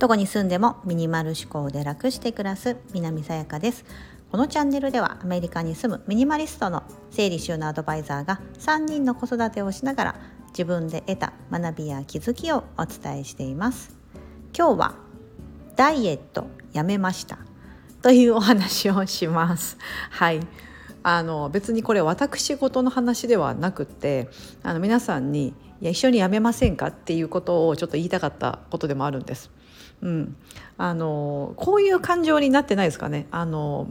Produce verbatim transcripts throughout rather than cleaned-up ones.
どこに住んでもミニマル思考で楽して暮らす南さやかです。このチャンネルではアメリカに住むミニマリストの整理収納アドバイザーがさんにんの子育てをしながら自分で得た学びや気づきをお伝えしています。今日はダイエットやめましたというお話をします。はい、あの別にこれ私事の話ではなくて、あの皆さんにいや一緒にやめませんかっていうことをちょっと言いたかったことでもあるんです。うん、あのこういう感情になってないですかね。あの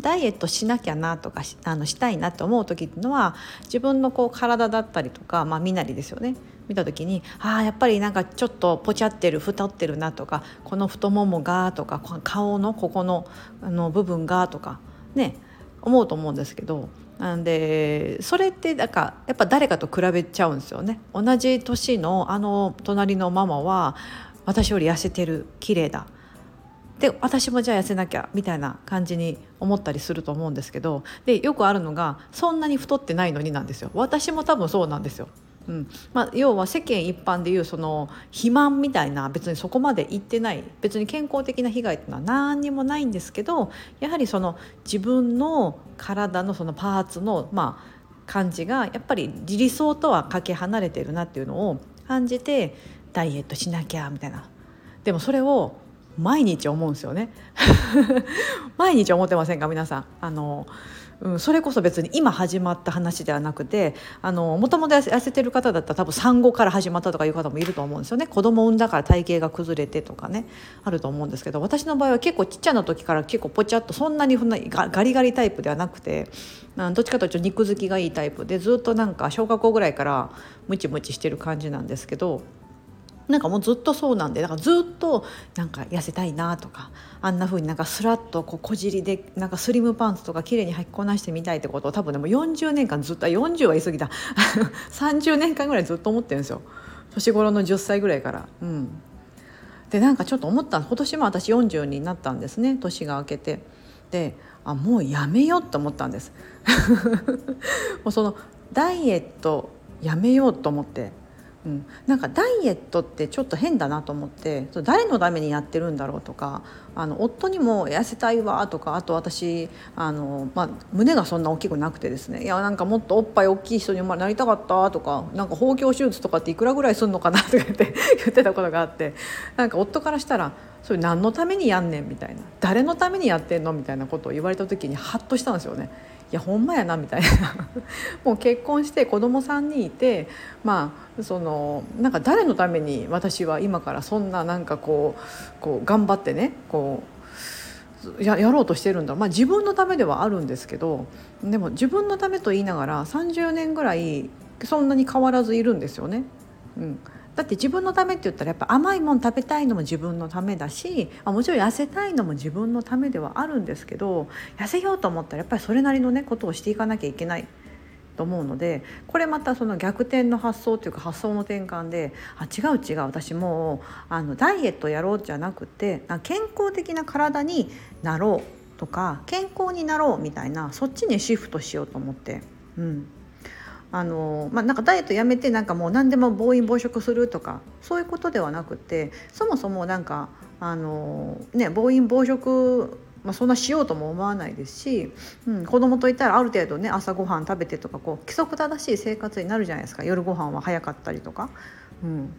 ダイエットしなきゃなとか し, あのしたいなと思う時っていうのは、自分のこう体だったりとか、まあ、身なりですよね、見た時にあやっぱりなんかちょっとポチャってる、太ってるなとか、この太ももがとか、顔のここ の, あの部分がとかね思うと思うんですけど、なんでそれってなんかやっぱ誰かと比べちゃうんですよね。同じ年のあの隣のママは私より痩せてる、綺麗だで私もじゃあ痩せなきゃみたいな感じに思ったりすると思うんですけど、でよくあるのがそんなに太ってないのになんですよ。私も多分そうなんですよ。うんまあ、要は世間一般でいうその肥満みたいな、別にそこまでいってない、別に健康的な被害っていうのは何にもないんですけど、やはりその自分の体のそのパーツのまあ感じがやっぱり理想とはかけ離れてるなっていうのを感じて、ダイエットしなきゃみたいな。でもそれを毎日思うんですよね毎日思ってませんか皆さん。あの、うん、それこそ別に今始まった話ではなくて、あのもともと痩せてる方だったら多分産後から始まったとかいう方もいると思うんですよね。子供産んだから体型が崩れてとかね、あると思うんですけど、私の場合は結構ちっちゃな時から結構ポチャッと、そんなにガリガリタイプではなくて、どっちかというと肉付きがいいタイプで、ずっとなんか小学校ぐらいからムチムチしてる感じなんですけど、なんかもうずっとそうなんで、だからずっとなんか痩せたいなとか、あんな風になんかスラッとこう小尻でなんかスリムパンツとか綺麗に履きこなしてみたいってことを、多分でもよんじゅうねんかんずっと、よんじゅうは言い過ぎたさんじゅうねんかんぐらいずっと思ってるんですよ、年頃のじゅっさいぐらいから。うん、でなんかちょっと思ったんです。今年も私よんじゅうになったんですね、年が明けて。であもうやめようと思ったんですもうそのダイエットやめようと思って。うん、なんかダイエットってちょっと変だなと思って、誰のためにやってるんだろうとか、あの夫にも痩せたいわとか、あと私あの、まあ、胸がそんな大きくなくてですね、いやなんかもっとおっぱい大きい人になりたかったとか、なんか包茎手術とかっていくらぐらいすんのかなとか言って言ってたことがあって、なんか夫からしたらそれ何のためにやんねんみたいな、誰のためにやってんのみたいなことを言われた時にハッとしたんですよね。いやほんまやなみたいなもう結婚して子供さんにんいて、まあそのなんか誰のために私は今からそんななんかこう、こう頑張ってねこう や, やろうとしてるんだ、まあ、自分のためではあるんですけど、でも自分のためと言いながらさんじゅうねんぐらいそんなに変わらずいるんですよね。うんだって自分のためって言ったらやっぱ甘いもん食べたいのも自分のためだし、もちろん痩せたいのも自分のためではあるんですけど、痩せようと思ったらやっぱりそれなりのねことをしていかなきゃいけないと思うので、これまたその逆転の発想というか発想の転換で、あ違う違う私もうあのダイエットやろうじゃなくて、健康的な体になろうとか健康になろうみたいな、そっちにシフトしようと思って、うんあのまあ、なんかダイエットやめてなんかもう何でも暴飲暴食するとかそういうことではなくて、そもそもなんかあの、ね、暴飲暴食、まあ、そんなしようとも思わないですし、うん、子供といったらある程度ね朝ごはん食べてとかこう規則正しい生活になるじゃないですか。夜ご飯は早かったりとか、うん、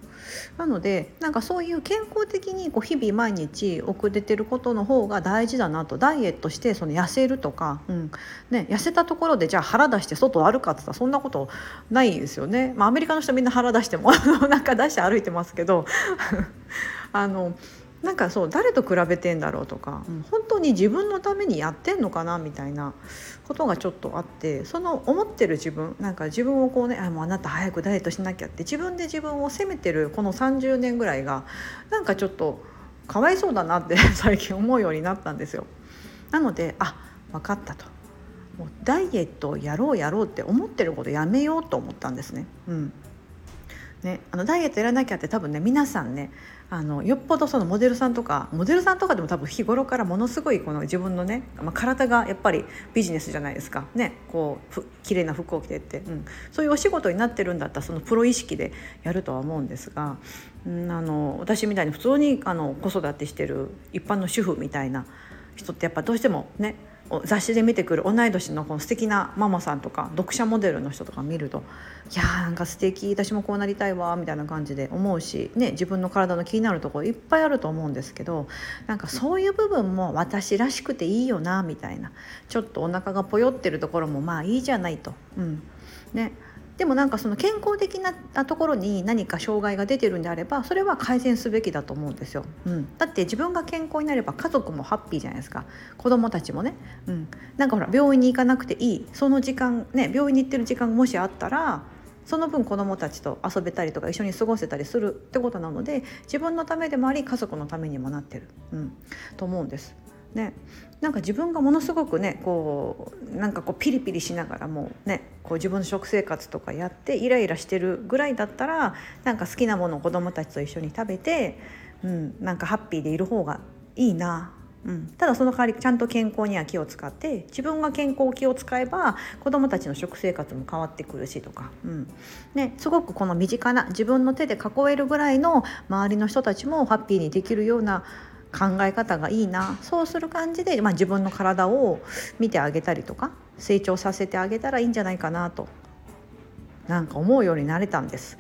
なのでなんかそういう健康的にこう日々毎日遅れてることの方が大事だなと。ダイエットしてその痩せるとか、うんね、痩せたところでじゃあ腹出して外歩かって言ったらそんなことないですよね。まあ、アメリカの人みんな腹出してもなんか出して歩いてますけどあのなんかそう誰と比べてんだろうとか、うん、本当に自分のためにやってんのかなみたいなことがちょっとあって、その思ってる自分なんか自分をこうね あ, もうあなた早くダイエットしなきゃって自分で自分を責めてるこのさんじゅうねんぐらいがなんかちょっとかわいそうだなって最近思うようになったんですよ。なのであ分かったと、もうダイエットをやろうやろうって思ってることやめようと思ったんですね。うんね、あのダイエットやらなきゃって多分ね皆さんねあのよっぽどそのモデルさんとかモデルさんとかでも多分日頃からものすごいこの自分のね、まあ、体がやっぱりビジネスじゃないですかね、こう綺麗な服を着てって、うん、そういうお仕事になってるんだったらそのプロ意識でやるとは思うんですが、うん、あの私みたいに普通にあの子育てしてる一般の主婦みたいな人ってやっぱどうしてもね雑誌で見てくる同い年のこの素敵なママさんとか読者モデルの人とか見るといやーなんか素敵私もこうなりたいわみたいな感じで思うし、ね、自分の体の気になるところいっぱいあると思うんですけど、なんかそういう部分も私らしくていいよなみたいな、ちょっとお腹がぽよってるところもまあいいじゃないと、うんね、でもなんかその健康的なところに何か障害が出てるんであればそれは改善すべきだと思うんですよ、うん、だって自分が健康になれば家族もハッピーじゃないですか、子供たちもね、うん、なんかほら病院に行かなくていいその時間ね、病院に行ってる時間がもしあったらその分子供たちと遊べたりとか一緒に過ごせたりするってことなので自分のためでもあり家族のためにもなってる、うん、と思うんですね、なんか自分がものすごくねこうなんかこうピリピリしながらもうねこう自分の食生活とかやってイライラしてるぐらいだったらなんか好きなものを子どもたちと一緒に食べて、うん、なんかハッピーでいる方がいいな、うん、ただその代わりちゃんと健康には気を使って自分が健康気を使えば子どもたちの食生活も変わってくるしとか、うんね、すごくこの身近な自分の手で囲えるぐらいの周りの人たちもハッピーにできるような考え方がいいな、そうする感じで、まあ、自分の体を見てあげたりとか成長させてあげたらいいんじゃないかなとなんか思うようになれたんです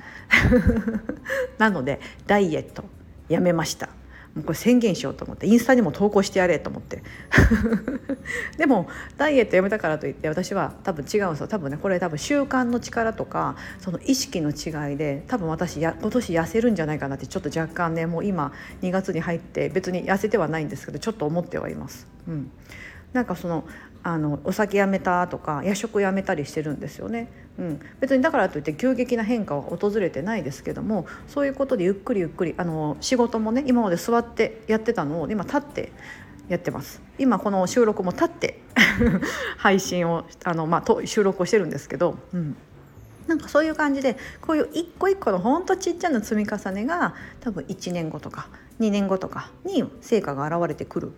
なのでダイエットやめました。もうこれ宣言しようと思ってインスタにも投稿してやれと思ってでもダイエットやめたからといって私は多分違うんですよ。多分ねこれ多分習慣の力とかその意識の違いで多分私や今年痩せるんじゃないかなってちょっと若干ねもう今にがつに入って別に痩せてはないんですけどちょっと思ってはいます、うん、なんかそのあのお酒やめたとか夜食やめたりしてるんですよね、うん、別にだからといって急激な変化は訪れてないですけどもそういうことでゆっくりゆっくりあの仕事もね今まで座ってやってたのを今立ってやってます。今この収録も立って配信をあの、まあ、と収録をしてるんですけど、うん、なんかそういう感じでこういう一個一個のほんとちっちゃな積み重ねが多分いちねんごとかにねんごとかに成果が現れてくる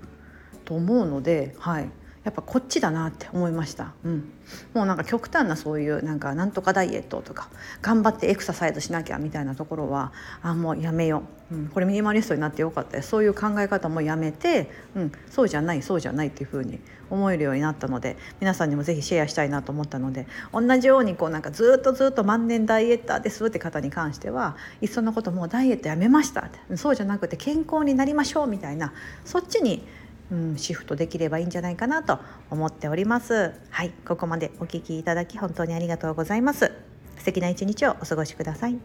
と思うので、はいやっぱこっちだなって思いました、うん、もうなんか極端なそういうなんかなんとかダイエットとか頑張ってエクササイズしなきゃみたいなところはあもうやめよう、うん、これミニマリストになってよかったです。そういう考え方もやめて、うん、そうじゃないそうじゃないっていう風に思えるようになったので皆さんにもぜひシェアしたいなと思ったので、同じようにこうなんかずっとずっと万年ダイエッターですって方に関してはいっそのこともうダイエットやめましたってそうじゃなくて健康になりましょうみたいなそっちにうん、シフトできればいいんじゃないかなと思っております。はい、ここまでお聞きいただき本当にありがとうございます。素敵な一日をお過ごしください。